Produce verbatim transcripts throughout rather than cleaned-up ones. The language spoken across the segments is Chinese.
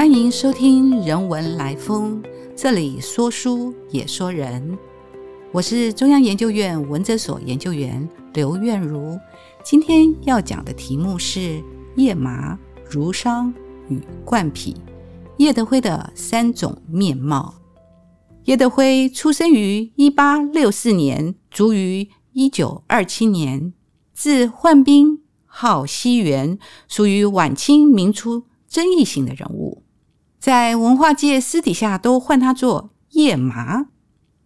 欢迎收听人文来风，这里说书也说人。我是中央研究院文哲所研究员刘苑如，今天要讲的题目是夜麻、儒商与冠癖，叶德辉的三种面貌。叶德辉出生于一八六四年，卒于一九二七年，自患兵，号西园，属于晚清民初争议性的人物，在文化界私底下都唤他做叶麻，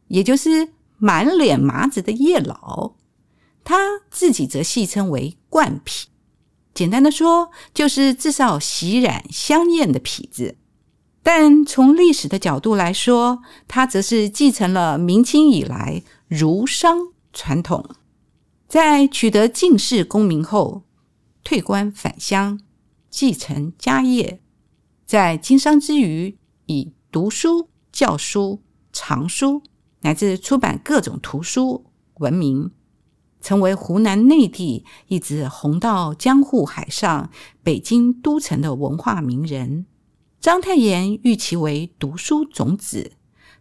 也就是满脸麻子的叶老。他自己则戏称为冠癖，简单的说就是至少洗染香艳的痞子。但从历史的角度来说，他则是继承了明清以来儒商传统，在取得进士功名后退官返乡，继承家业，在经商之余以读书、教书、藏书乃至出版各种图书闻名，成为湖南内地一直红到江户海上、北京都城的文化名人。章太炎誉其为读书种子，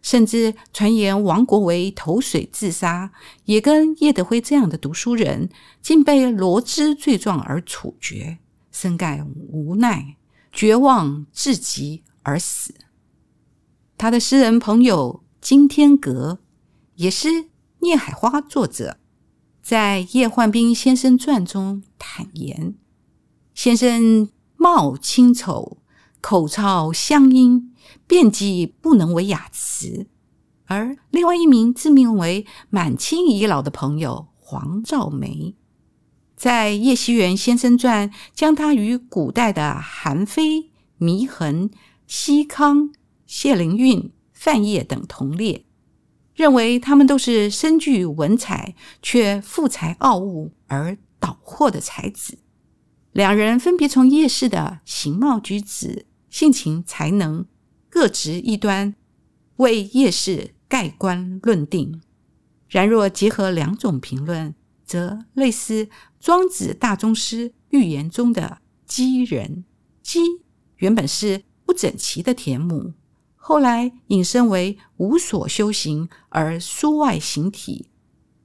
甚至传言王国维投水自杀，也跟叶德辉这样的读书人竟被罗织罪状而处决，深感无奈，绝望至极而死。他的诗人朋友金天阁，也是《孽海花》作者，在叶焕斌先生传中坦言，先生貌清丑，口操乡音，辩记不能为雅词。而另外一名自命为满清遗老的朋友黄兆梅，在叶希元先生传将他与古代的韩非、祢衡、嵇康、谢灵运、范晔等同列，认为他们都是身具文采却富才傲物而倒祸的才子。两人分别从叶氏的形貌举止、性情才能各执一端，为叶氏盖棺论定。然若结合两种评论，则类似庄子大宗师寓言中的箕人。箕原本是不整齐的田亩，后来引申为无所修行而疏外形体，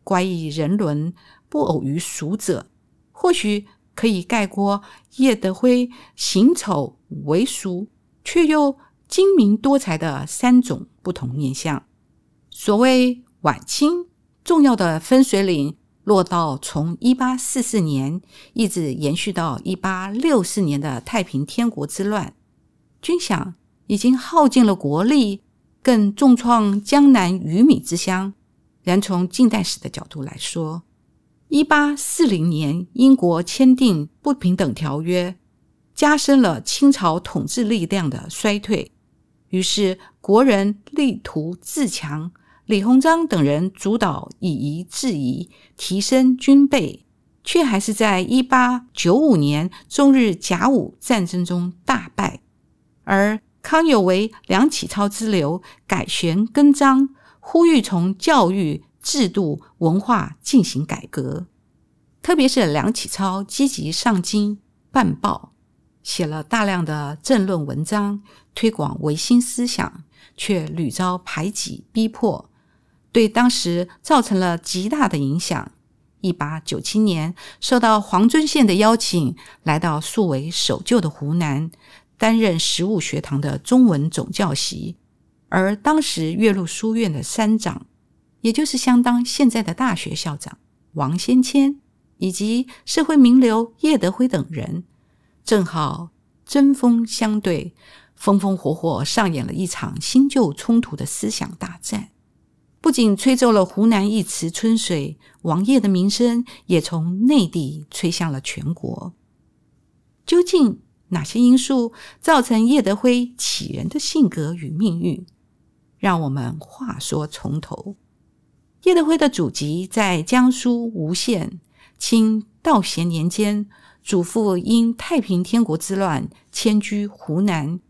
乖异人伦，不偶于俗者，或许可以概括叶德辉形丑为俗却又精明多才的三种不同面向。所谓晚清，重要的分水岭落到从一八四四年一直延续到一八六四年的太平天国之乱，军饷已经耗尽了国力，更重创江南鱼米之乡。然从近代史的角度来说，一八四零年英国签订不平等条约，加深了清朝统治力量的衰退，于是国人力图自强，李鸿章等人主导以夷制夷，提升军备，却还是在一八九五年中日甲午战争中大败。而康有为、梁启超之流改弦更张，呼吁从教育、制度、文化进行改革。特别是梁启超积极上京办报，写了大量的政论文章，推广维新思想，却屡遭排挤逼迫，对当时造成了极大的影响。一八九七年受到黄遵宪的邀请，来到素为守旧的湖南，担任实务学堂的中文总教习，而当时岳麓书院的山长，也就是相当现在的大学校长王先谦，以及社会名流叶德辉等人，正好针锋相对，风风火火上演了一场新旧冲突的思想大战。不仅吹皱了湖南一池春水，王爷的名声也从内地吹向了全国。究竟哪些因素造成叶德辉启人的性格与命运？让我们话说从头。叶德辉的祖籍在江苏吴县，清道咸年间，祖父因太平天国之乱迁居湖南，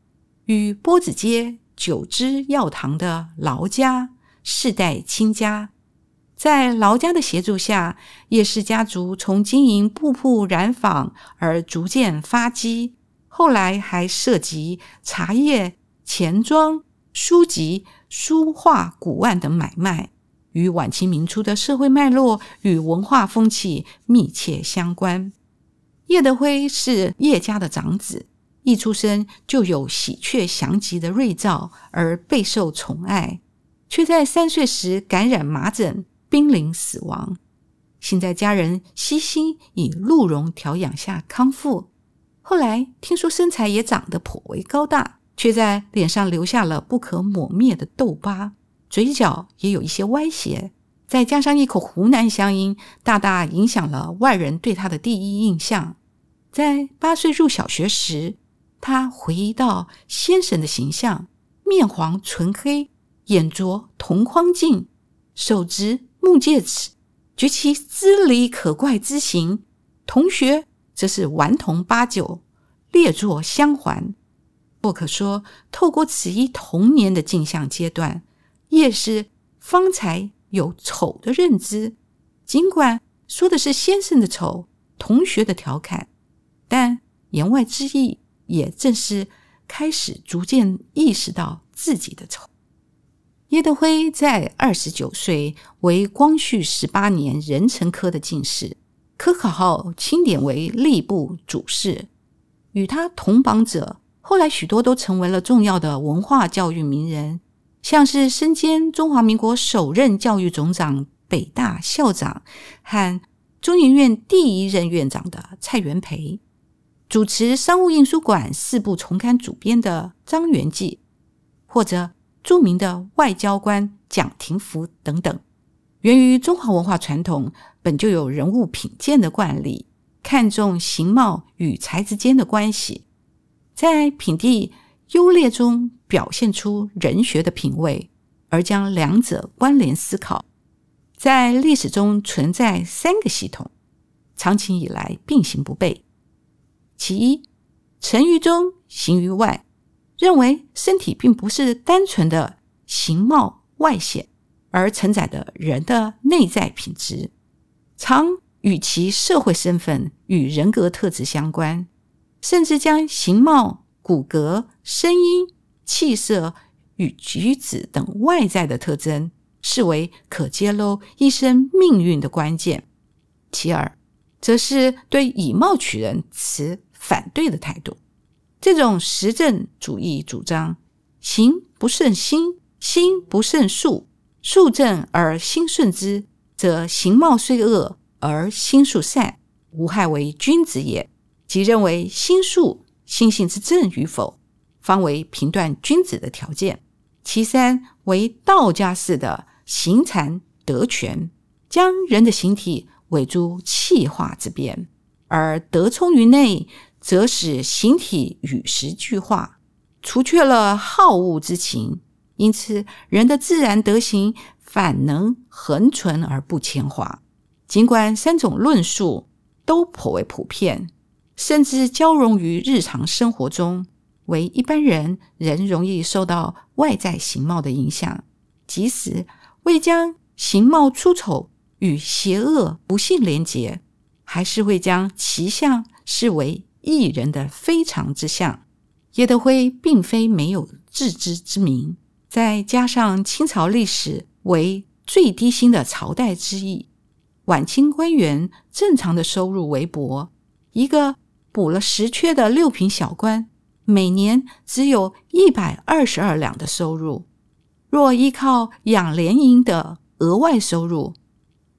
与波子街九芝药堂的劳家世代亲家。在劳家的协助下，叶氏家族从经营布铺染坊而逐渐发迹，后来还涉及茶叶、钱庄、书籍、书画、古玩的买卖，与晚清民初的社会脉络与文化风气密切相关。叶德辉是叶家的长子，一出生就有喜鹊翔集的瑞兆，而备受宠爱，却在三岁时感染麻疹，濒临死亡。幸在家人悉心以鹿茸调养下康复。后来听说身材也长得颇为高大，却在脸上留下了不可抹灭的痘疤，嘴角也有一些歪斜，再加上一口湖南乡音，大大影响了外人对他的第一印象。在八岁入小学时，他回忆到先生的形象，面黄唇黑，眼着铜框镜，手执木戒尺，举其姿离可怪之形。同学则是顽童八九，列作相还。或可说，透过此一童年的镜像阶段，叶氏方才有丑的认知，尽管说的是先生的丑，同学的调侃，但言外之意也正是开始逐渐意识到自己的丑。叶德辉在二十九岁为光绪十八年壬辰科的进士，科考后钦点为吏部主事。与他同榜者后来许多都成为了重要的文化教育名人，像是身兼中华民国首任教育总长、北大校长和中研院第一任院长的蔡元培，主持商务印书馆四部重刊主编的张元济，或者著名的外交官蒋廷福等等。源于中华文化传统本就有人物品鉴的惯例，看重形貌与才之间的关系，在品第优劣中表现出人学的品味，而将两者关联思考。在历史中存在三个系统，长期以来并行不悖。其一，成于中，形于外，认为身体并不是单纯的形貌外显，而承载的人的内在品质，常与其社会身份与人格特质相关，甚至将形貌、骨骼、声音、气色与举止等外在的特征视为可揭露一生命运的关键。其二，则是对以貌取人持反对的态度，这种实证主义主张形不胜心，心不胜术，术正而心顺之，则形貌虽恶而心术善，无害为君子也，即认为心术心性之正与否，方为评断君子的条件。其三，为道家式的行禅德全，将人的形体委诸气化之变，而德充于内，则使形体与时俱化，除却了好恶之情，因此人的自然德行反能恒存而不铅华。尽管三种论述都颇为普遍，甚至交融于日常生活中，为一般人仍容易受到外在形貌的影响，即使未将形貌出丑与邪恶不幸连结，还是会将其相视为一人的非常之相。叶德辉并非没有自知之明，再加上清朝历史为最低薪的朝代之一，晚清官员正常的收入微薄，一个补了十缺的六品小官，每年只有一百二十二两的收入，若依靠养廉银的额外收入，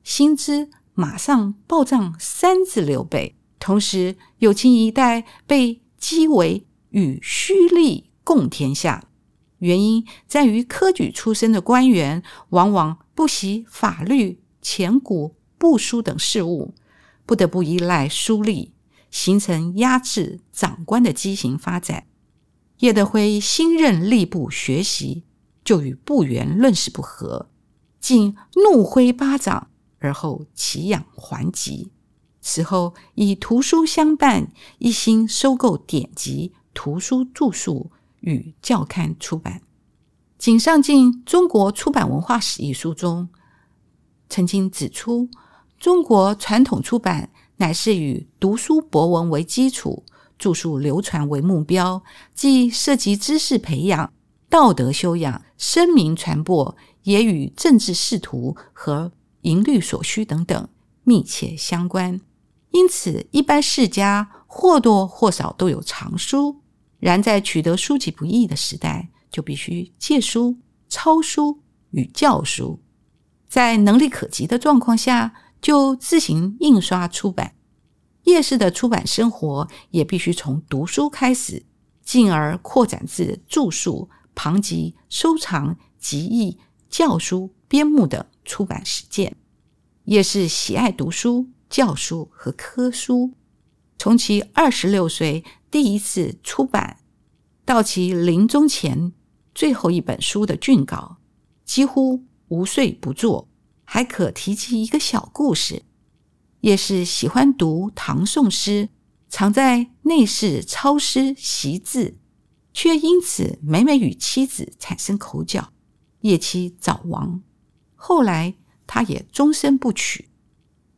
薪资马上暴涨三至六倍。同时有清一代被讥为与虚吏共天下，原因在于科举出身的官员往往不习法律、钱谷、布书等事务，不得不依赖书吏，形成压制长官的畸形发展。叶德辉新任吏部学习，就与部员论事不合，竟怒挥巴掌，而后弃养还籍。此后以图书相伴，一心收购典籍、图书著述与教刊出版。井上进《中国出版文化史》一书中曾经指出，中国传统出版乃是以读书博文为基础，著述流传为目标，既涉及知识培养、道德修养、声名传播，也与政治仕途和淫律所需等等密切相关。因此一般世家或多或少都有藏书，然在取得书籍不易的时代，就必须借书、抄书与校书，在能力可及的状况下就自行印刷出版。夜市的出版生活也必须从读书开始，进而扩展至著述、旁及、收藏、集义、校书、编目等出版实践。夜市喜爱读书、校书和科书，从其二十六岁第一次出版到其临终前最后一本书的竣稿，几乎无岁不作，还可提及一个小故事。夜市喜欢读唐宋诗，常在内室抄诗习字，却因此每每与妻子产生口角，夜妻早亡，后来他也终身不娶。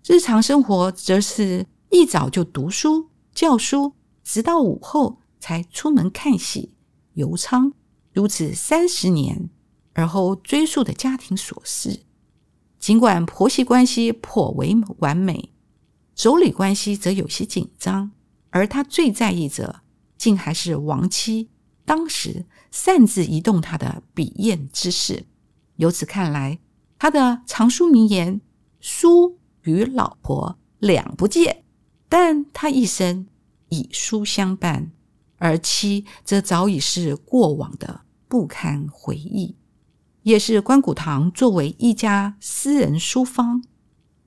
日常生活则是一早就读书、教书，直到午后才出门看戏、游娼，如此三十年而后追溯的家庭琐事。尽管婆媳关系颇为完美，妯娌关系则有些紧张，而他最在意者竟还是亡妻当时擅自移动他的笔砚之事。由此看来，他的藏书名言书与老婆两不见，但他一生以书相伴，而妻则早已是过往的不堪回忆。夜市官古堂作为一家私人书坊，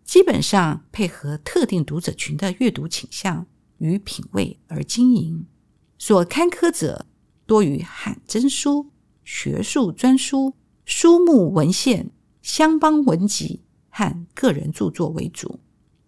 基本上配合特定读者群的阅读倾向与品味而经营，所刊刻者多于罕珍书、学术专书、书目文献、乡邦文集和个人著作为主。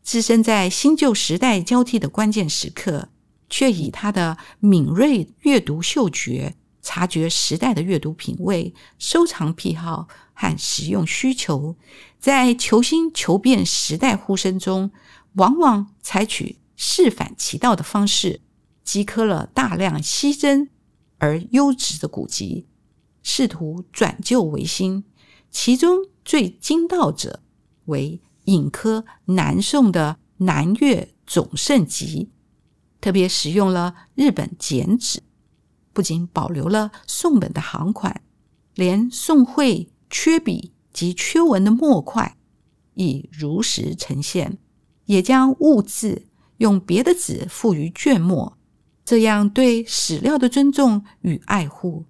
置身在新旧时代交替的关键时刻，却以他的敏锐阅读嗅觉察觉时代的阅读品味、收藏癖好和实用需求，在求新求变时代呼声中，往往采取适反其道的方式，积刻了大量稀珍而优质的古籍，试图转旧为新。其中最精到者为引科南宋的南岳总胜集，特别使用了日本剪纸，不仅保留了宋本的行款，连宋绘、缺笔及缺文的墨块亦如实呈现，也将误字用别的纸赋予卷末，这样对史料的尊重与爱护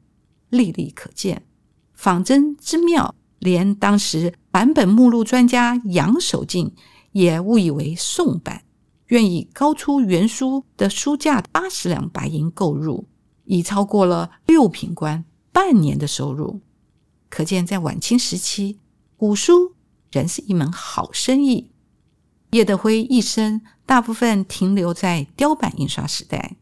历历可见，仿真之妙，连当时版本目录专家杨守敬也误以为宋版，愿意高出原书的书价八十两白银购入，已超过了六品官半年的收入。可见在晚清时期，古书仍是一门好生意。叶德辉一生大部分停留在雕版印刷时代，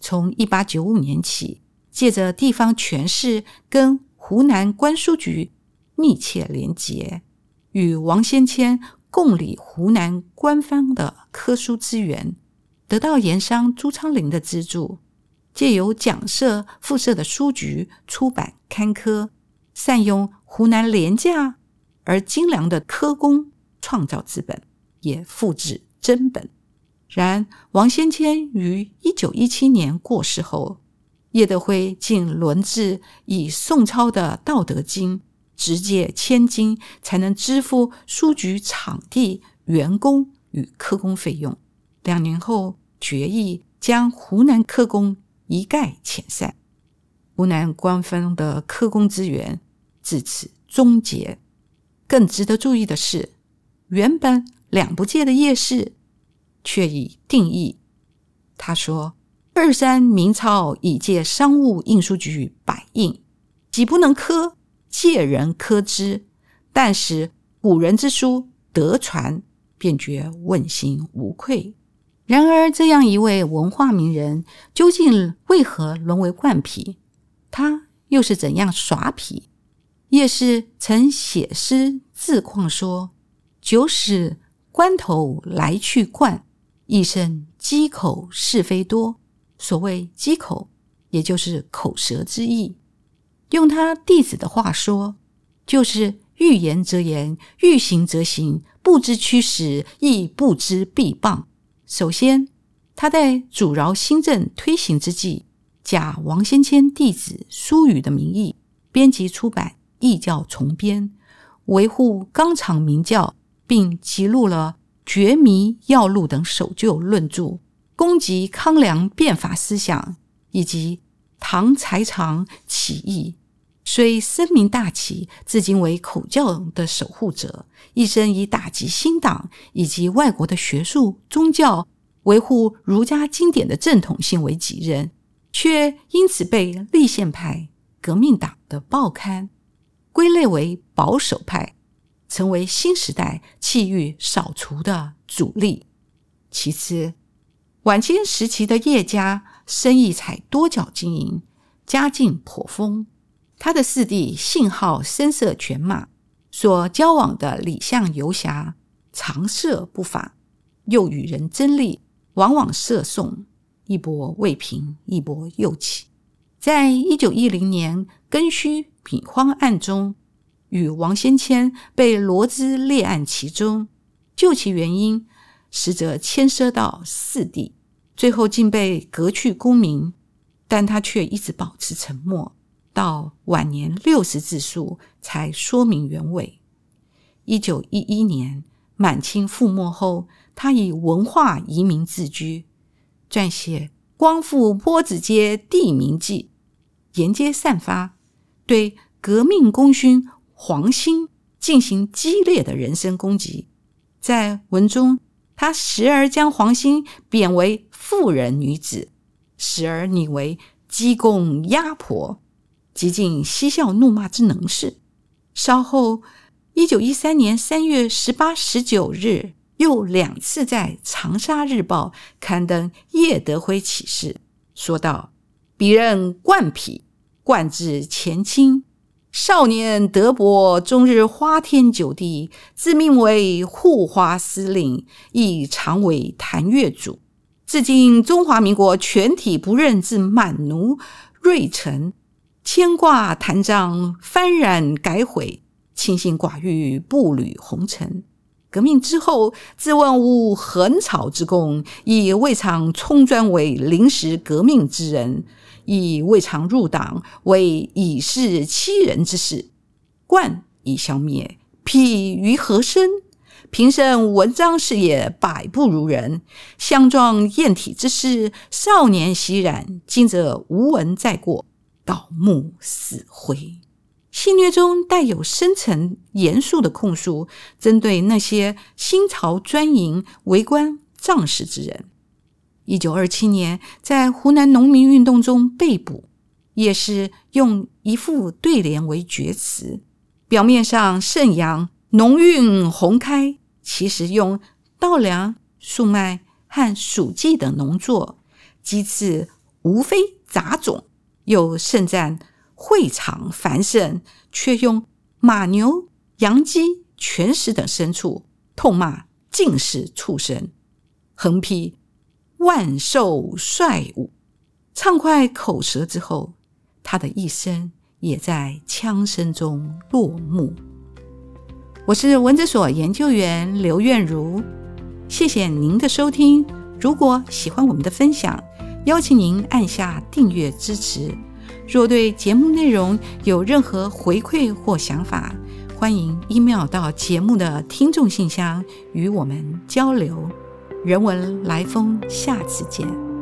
从一八九五年起，借着地方权势跟湖南官书局密切连结，与王先谦共理湖南官方的科书资源，得到盐商朱昌龄的资助，借由蒋社附设的书局出版刊科，善用湖南廉价而精良的科工创造资本，也复制真本。然王先谦于一九一七年过世后，叶德辉竟轮至以宋抄的《道德经》直借千金才能支付书局场地、员工与科工费用。两年后决议将湖南科工一概遣散，湖南官方的科工资源至此终结。更值得注意的是，原本两不界的夜市却已定义。他说：“二三明钞已借商务印书局百印，岂不能科？借人科之。但使古人之书得传，便觉问心无愧。”然而这样一位文化名人究竟为何沦为惯癖？他又是怎样耍痞？夜市曾写诗自况说：“久使关头来去惯，一生鸡口是非多，所谓鸡口，也就是口舌之意。用他弟子的话说，就是欲言则言，欲行则行，不知驱使，亦不知必谤。首先，他在阻挠新政推行之际，假王先谦弟子苏语的名义，编辑出版《异教重编》，维护纲常明教，并辑录了《觉迷要录》等守旧论著，攻击康梁变法思想以及唐才常起义。虽声名大起，至今为口教的守护者，一生以打击新党以及外国的学术宗教，维护儒家经典的正统性为己任，却因此被立宪派、革命党的报刊归类为保守派，成为新时代弃欲扫除的主力。其次，晚清时期的叶家生意采多角经营，家境颇丰。他的四弟信号声色犬马，所交往的里巷游侠常涉不法，又与人争利，往往涉讼，一波未平，一波又起。在一九一零年庚戌丙荒案中，与王先谦被罗织列案其中，究其原因，实则牵涉到四弟，最后竟被革去功名，但他却一直保持沉默，到晚年六十自述才说明原委。一九一一年满清覆没后，他以文化移民自居，撰写《光复坡子街地名记》，沿街散发，对革命功勋黄兴进行激烈的人身攻击。在文中，他时而将黄兴贬为妇人女子，时而拟为鸡公鸭婆，极尽嬉笑怒骂之能事。稍后一九一三年三月十八、十九日又两次在长沙日报刊登叶德辉启事，说道：鄙人惯痞，惯至前清，少年德伯终日花天酒地，自命为护花司令，亦常为谭乐主，至今中华民国全体不认之满奴瑞臣，牵挂弹章，幡然改悔，清心寡欲，步履红尘。革命之后，自问无横草之功，亦未尝充专为临时革命之人，亦未尝入党为以事欺人之事。冠已消灭，痞于何身？平生文章事业百不如人，相状艳体之事，少年习染，今则无闻再过，倒目死灰。戏谑中带有深沉严肃的控诉，针对那些新朝专营为官仗势之人。一九二七年在湖南农民运动中被捕，也是用一副对联为厥词，表面上盛扬农运宏开，其实用稻粱、粟麦和黍稷等农作，鸡翅无非杂种，又盛赞会场繁盛，却用马牛、羊鸡、犬豕等牲畜痛骂尽是畜生，横批万兽率舞。畅快口舌之后，他的一生也在枪声中落幕。我是文哲所研究员刘苑如，谢谢您的收听。如果喜欢我们的分享，邀请您按下订阅支持。若对节目内容有任何回馈或想法，欢迎 email 到节目的听众信箱与我们交流。人文来风，下次见。